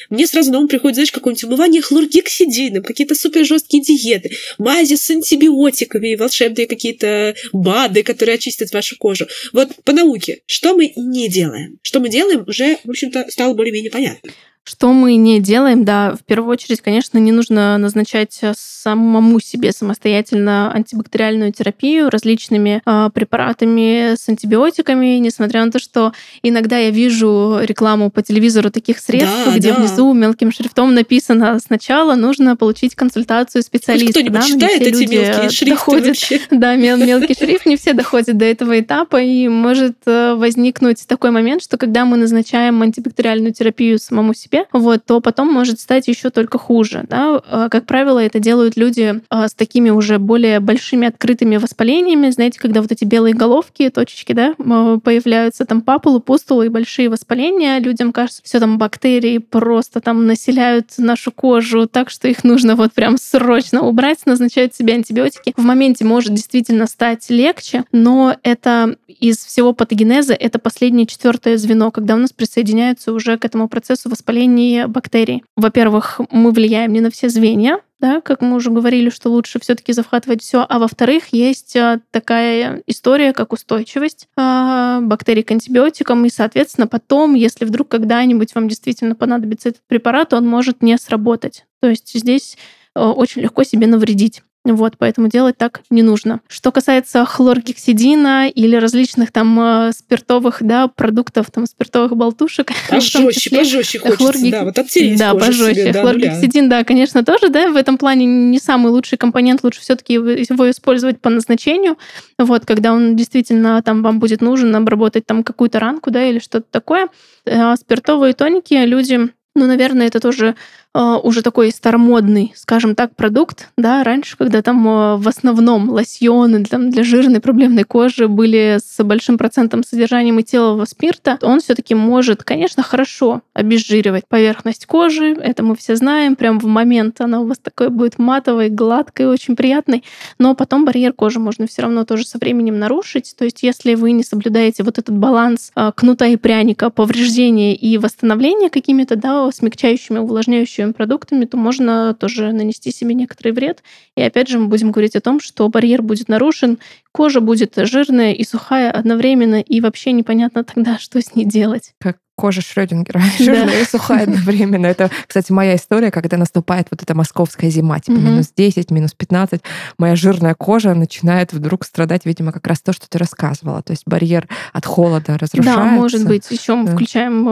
Мне сразу на ум приходит, знаешь, какое-нибудь умывание хлоргексидином, какие-то супер жесткие диеты, мази с антибиотиками и волшебные какие-то БАДы, которые очистят вашу кожу. Вот по науке, что мы не делаем? Что мы делаем, уже, в общем-то, стало более-менее понятно. Что мы не делаем, да, в первую очередь, конечно, не нужно назначать самому себе самостоятельно антибактериальную терапию различными э, препаратами с антибиотиками, несмотря на то, что иногда я вижу рекламу по телевизору таких средств, да, где да. внизу мелким шрифтом написано: сначала нужно получить консультацию специалиста. Хоть кто-нибудь да, читает эти мелкие шрифты доходят, вообще? Да, мел- мелкий шрифт, не все доходят до этого этапа, и может возникнуть такой момент, что когда мы назначаем антибактериальную терапию самому себе, Вот, то потом может стать еще только хуже. Да? Как правило, это делают люди с такими уже более большими открытыми воспалениями. Знаете, когда вот эти белые головки, точечки, да, появляются там папулы, пустулы и большие воспаления. Людям кажется, все там бактерии просто там населяют нашу кожу, так что их нужно вот прям срочно убрать, назначают себе антибиотики. В моменте может действительно стать легче, но это из всего патогенеза, это последнее четвертое звено, когда у нас присоединяются уже к этому процессу воспаления бактерий. Во-первых, мы влияем не на все звенья, да, как мы уже говорили, что лучше все-таки захватывать все. А во-вторых, есть такая история, как устойчивость бактерий к антибиотикам. И, соответственно, потом, если вдруг когда-нибудь вам действительно понадобится этот препарат, он может не сработать. То есть здесь очень легко себе навредить. Вот, поэтому делать так не нужно. Что касается хлоргексидина или различных там спиртовых, да, продуктов, там спиртовых болтушек. Пожёстче, пожёстче хочется, хлоргек... да, вот оттереть да, пожестче. Себе, да, хлоргексидин, да, конечно, тоже, да, в этом плане не самый лучший компонент, лучше всё-таки его использовать по назначению, вот, когда он действительно там вам будет нужен, обработать там какую-то ранку, да, или что-то такое. А спиртовые тоники люди... Ну, наверное, это тоже э, уже такой старомодный, скажем так, продукт. Да? Раньше, когда там э, в основном лосьоны там, для жирной проблемной кожи были с большим процентом содержанием этилового спирта, он все-таки может, конечно, хорошо обезжиривать поверхность кожи. Это мы все знаем. Прям в момент она у вас такой будет матовой, гладкой, очень приятной. Но потом барьер кожи можно все равно тоже со временем нарушить. То есть если вы не соблюдаете вот этот баланс э, кнута и пряника, повреждения и восстановления какими-то, да, смягчающими, увлажняющими продуктами, то можно тоже нанести себе некоторый вред. И опять же мы будем говорить о том, что барьер будет нарушен, кожа будет жирная и сухая одновременно, и вообще непонятно тогда, что с ней делать. Как кожа Шрёдингера, жирная да. и сухая одновременно. Это, кстати, моя история, когда наступает вот эта московская зима, типа угу. минус десять, минус пятнадцать. Моя жирная кожа начинает вдруг страдать, видимо, как раз то, что ты рассказывала. То есть барьер от холода разрушается. Да, может быть. Еще мы да. включаем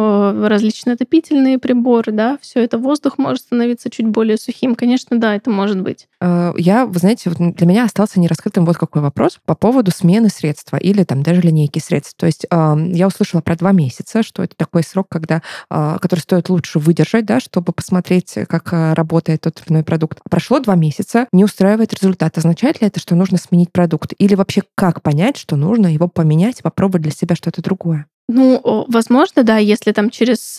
различные отопительные приборы, да, все это воздух может становиться чуть более сухим. Конечно, да, это может быть. Я, вы знаете, для меня остался нераскрытым вот какой вопрос по поводу смены средства или там даже линейки средств. То есть я услышала про два месяца, что это такое срок, когда, который стоит лучше выдержать, да, чтобы посмотреть, как работает тот или иной продукт. Прошло два месяца, не устраивает результат. Означает ли это, что нужно сменить продукт? Или вообще как понять, что нужно его поменять, попробовать для себя что-то другое? Ну, возможно, да, если там через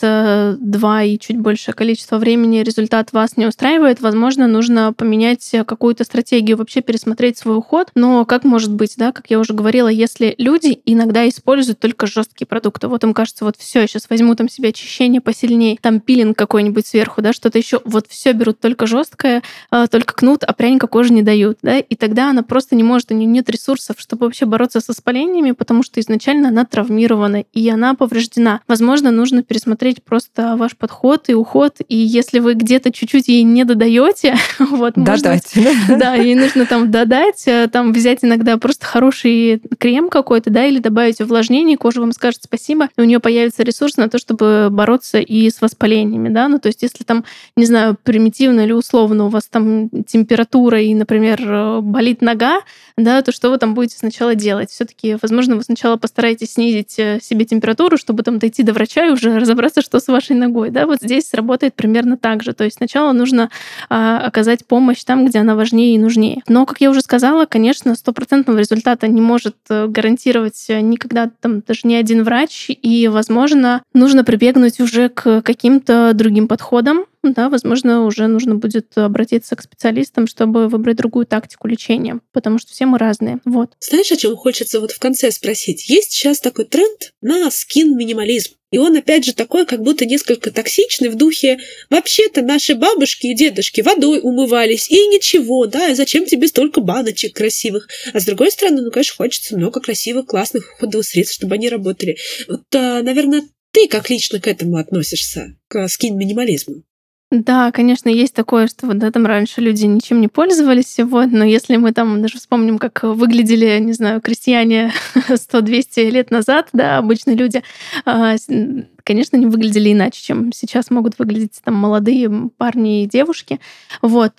два и чуть большее количество времени результат вас не устраивает, возможно, нужно поменять какую-то стратегию, вообще пересмотреть свой уход. Но как может быть, да, как я уже говорила, если люди иногда используют только жесткие продукты, вот им кажется, вот все, сейчас возьму там себе очищение посильнее, там пилинг какой-нибудь сверху, да, что-то еще, вот все берут только жесткое, только кнут, а пряника кожи не дают, да, и тогда она просто не может, у нее нет ресурсов, чтобы вообще бороться с воспалениями, потому что изначально она травмирована, и и она повреждена. Возможно, нужно пересмотреть просто ваш подход и уход, и если вы где-то чуть-чуть ей не додаете, вот, додать. Можно, да, ей нужно там додать, там взять иногда просто хороший крем какой-то, да, или добавить увлажнение, кожа вам скажет спасибо, и у нее появится ресурс на то, чтобы бороться и с воспалениями, да, ну, то есть если там, не знаю, примитивно или условно у вас там температура и, например, болит нога, да, то что вы там будете сначала делать? Все-таки, возможно, вы сначала постараетесь снизить себе температуру, чтобы там дойти до врача и уже разобраться, что с вашей ногой. Да, вот здесь работает примерно так же. То есть сначала нужно а, оказать помощь там, где она важнее и нужнее. Но, как я уже сказала, конечно, стопроцентного результата не может гарантировать никогда там даже ни один врач. И, возможно, нужно прибегнуть уже к каким-то другим подходам. Да, возможно, уже нужно будет обратиться к специалистам, чтобы выбрать другую тактику лечения, потому что все мы разные. Вот. Знаешь, о чем хочется вот в конце спросить? Есть сейчас такой тренд на скин-минимализм. И он, опять же, такой, как будто несколько токсичный в духе «вообще-то наши бабушки и дедушки водой умывались, и ничего, да, и зачем тебе столько баночек красивых?» А с другой стороны, ну, конечно, хочется много красивых, классных уходовых средств, чтобы они работали. Вот, наверное, Ты как лично к этому относишься, к скин-минимализму? Да, конечно, есть такое, что вот да, там раньше люди ничем не пользовались, вот, но если мы там даже вспомним, как выглядели, не знаю, крестьяне сто-двести лет назад, да, обычные люди, конечно, они выглядели иначе, чем сейчас могут выглядеть там молодые парни и девушки, вот,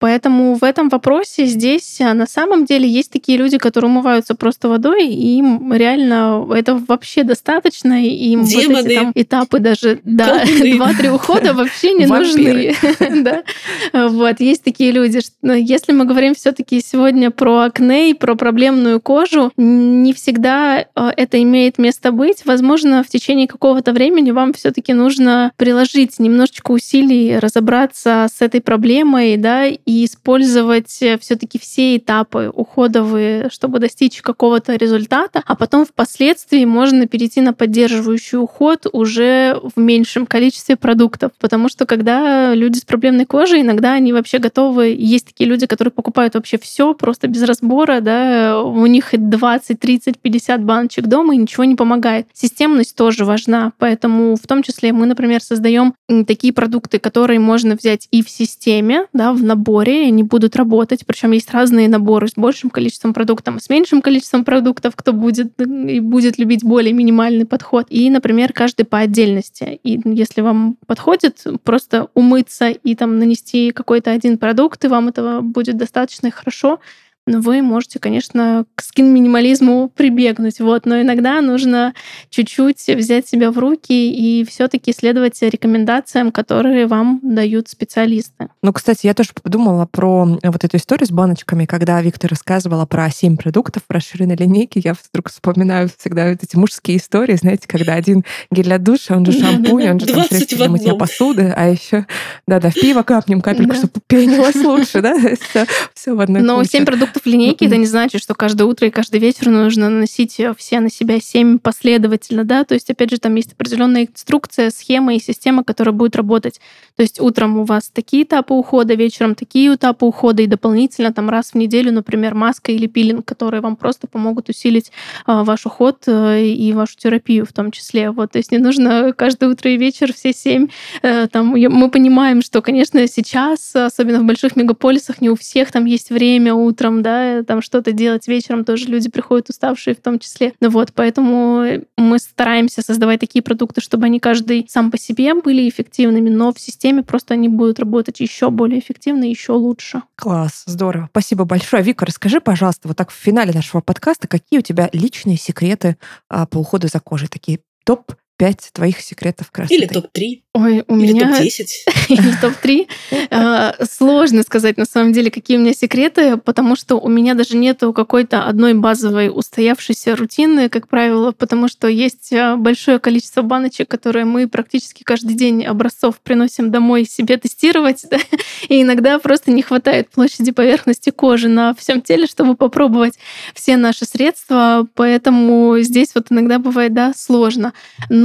поэтому в этом вопросе здесь на самом деле есть такие люди, которые умываются просто водой, и им реально этого вообще достаточно, и им Демоны. вот эти там этапы даже, да, два-три ухода вообще не нужны. Нужны. да. Вот, есть такие люди. Если мы говорим все-таки сегодня про акне и про проблемную кожу, не всегда это имеет место быть. Возможно, в течение какого-то времени вам все-таки нужно приложить немножечко усилий, разобраться с этой проблемой, да, и использовать все-таки все этапы уходовые, чтобы достичь какого-то результата, а потом впоследствии можно перейти на поддерживающий уход уже в меньшем количестве продуктов, потому что когда люди с проблемной кожей, иногда они вообще готовы... Есть такие люди, которые покупают вообще все просто без разбора, да, у них двадцать, тридцать, пятьдесят баночек дома, и ничего не помогает. Системность тоже важна, поэтому в том числе мы, например, создаем такие продукты, которые можно взять и в системе, да, в наборе, и они будут работать, причем есть разные наборы с большим количеством продуктов, с меньшим количеством продуктов, кто будет и будет любить более минимальный подход, и, например, каждый по отдельности. И если вам подходит просто Просто умыться и там нанести какой-то один продукт, и вам этого будет достаточно хорошо, но вы можете, конечно, к скин-минимализму прибегнуть. Вот. Но иногда нужно чуть-чуть взять себя в руки и все-таки следовать рекомендациям, которые вам дают специалисты. Ну, кстати, я тоже подумала про вот эту историю с баночками, когда Виктор рассказывала про семь продуктов в расширенной линейке. Я вдруг вспоминаю всегда вот эти мужские истории, знаете, когда один гель для душа, он же шампунь, он же там средство для мытья посуды, а еще да-да, в пиво капнем капельку, да. чтобы пенилось лучше, да? Все в одной куче. Но семь продуктов в линейке, это не значит, что каждое утро и каждый вечер нужно наносить все на себя семь последовательно, да, то есть, опять же, там есть определенная инструкция, схема и система, которая будет работать. То есть утром у вас такие этапы ухода, вечером такие этапы ухода, и дополнительно там раз в неделю, например, маска или пилинг, которые вам просто помогут усилить ваш уход и вашу терапию в том числе. Вот, то есть не нужно каждое утро и вечер все семь. Там, мы понимаем, что, конечно, сейчас, особенно в больших мегаполисах, не у всех там есть время утром, да, там что-то делать вечером, тоже люди приходят уставшие в том числе. Ну вот, поэтому мы стараемся создавать такие продукты, чтобы они каждый сам по себе были эффективными, но в системе просто они будут работать еще более эффективно, еще лучше. Класс, здорово. Спасибо большое. Вика, расскажи, пожалуйста, вот так в финале нашего подкаста, какие у тебя личные секреты а, по уходу за кожей? Такие топ пять твоих секретов красоты. Или топ-три. Ой, у Или меня... топ-десять. Или топ-три. А, сложно сказать, на самом деле, какие у меня секреты, потому что у меня даже нету какой-то одной базовой устоявшейся рутины, как правило, потому что есть большое количество баночек, которые мы практически каждый день образцов приносим домой себе тестировать, да? И иногда просто не хватает площади поверхности кожи на всем теле, чтобы попробовать все наши средства, поэтому здесь вот иногда бывает, да, сложно.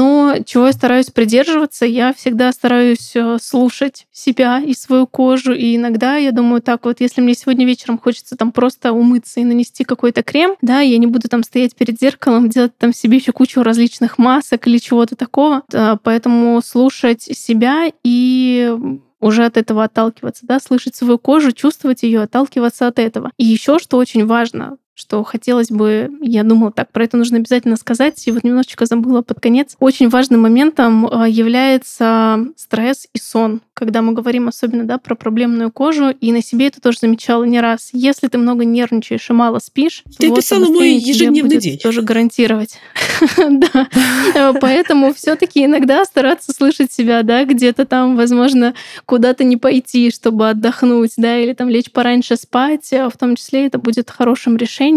Но чего я стараюсь придерживаться, я всегда стараюсь слушать себя и свою кожу. И иногда я думаю, так вот, если мне сегодня вечером хочется там просто умыться и нанести какой-то крем, да, я не буду там стоять перед зеркалом, делать там себе еще кучу различных масок или чего-то такого. Поэтому слушать себя и уже от этого отталкиваться, да, слышать свою кожу, чувствовать ее, отталкиваться от этого. И еще что очень важно, что хотелось бы, я думала, так, про это нужно обязательно сказать, и вот немножечко забыла под конец. Очень важным моментом является стресс и сон, когда мы говорим особенно, да, про проблемную кожу, и на себе это тоже замечала не раз. Если ты много нервничаешь и мало спишь, ты вот, писала мой ежедневный день. Тоже гарантировать. Поэтому все-таки иногда стараться слышать себя, да, где-то там, возможно, куда-то не пойти, чтобы отдохнуть, да, или там лечь пораньше спать, в том числе это будет хорошим решением,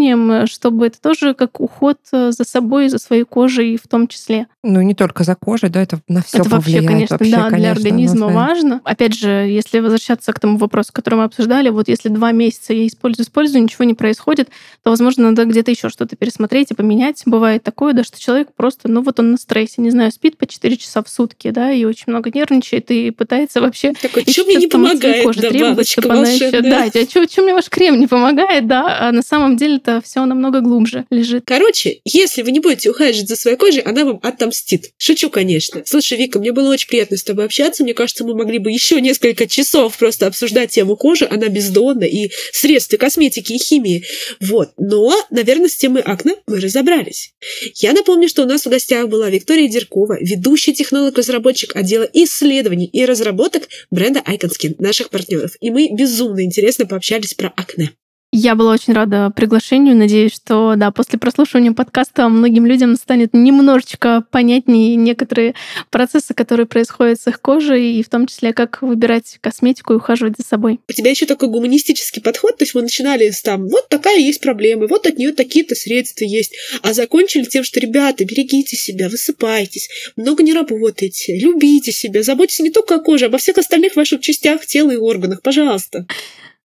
чтобы это тоже как уход за собой, за своей кожей в том числе. Ну, не только за кожей, да, это на все это повлияет. Вообще, конечно, вообще, да, конечно, для организма нужно... важно. Опять же, если возвращаться к тому вопросу, который мы обсуждали, вот если два месяца я использую, использую, ничего не происходит, то, возможно, надо где-то еще что-то пересмотреть и поменять. Бывает такое, да, что человек просто, ну, вот он на стрессе, не знаю, спит по четыре часа в сутки, да, и очень много нервничает, и пытается вообще... Такой, что мне не помогает, да, требует, баночка волшебная. Да, а что мне ваш крем не помогает, да, а на самом деле деле-то все намного глубже лежит. Короче, если вы не будете ухаживать за своей кожей, она вам отомстит. Шучу, конечно. Слушай, Вика, мне было очень приятно с тобой общаться. Мне кажется, мы могли бы еще несколько часов просто обсуждать тему кожи. Она бездонна, и средства косметики и химии. Вот. Но, наверное, с темой акне мы разобрались. Я напомню, что у нас в гостях была Виктория Деркова, ведущий технолог-разработчик отдела исследований и разработок бренда Icon Skin, наших партнеров. И мы безумно интересно пообщались про акне. Я была очень рада приглашению. Надеюсь, что да, после прослушивания подкаста многим людям станет немножечко понятнее некоторые процессы, которые происходят с их кожей, и в том числе, как выбирать косметику и ухаживать за собой. У тебя еще такой гуманистический подход, то есть мы начинали с там, вот такая есть проблема, вот от нее такие-то средства есть, а закончили тем, что, ребята, берегите себя, высыпайтесь, много не работайте, любите себя, заботьтесь не только о коже, а обо всех остальных ваших частях тела и органах, пожалуйста.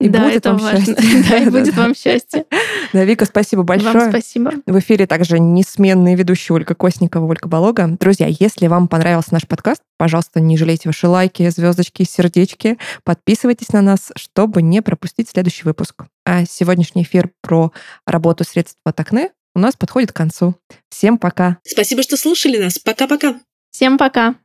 И да, будет это вам важно. Счастье. Да, и будет вам счастье. Да, Вика, спасибо большое. Вам спасибо. В эфире также несменные ведущие Ольга Косникова, Ольга Балога. Друзья, если вам понравился наш подкаст, пожалуйста, не жалейте ваши лайки, звездочки, сердечки. Подписывайтесь на нас, чтобы не пропустить следующий выпуск. А сегодняшний эфир про работу средств от акне у нас подходит к концу. Всем пока. Спасибо, что слушали нас. Пока-пока. Всем пока.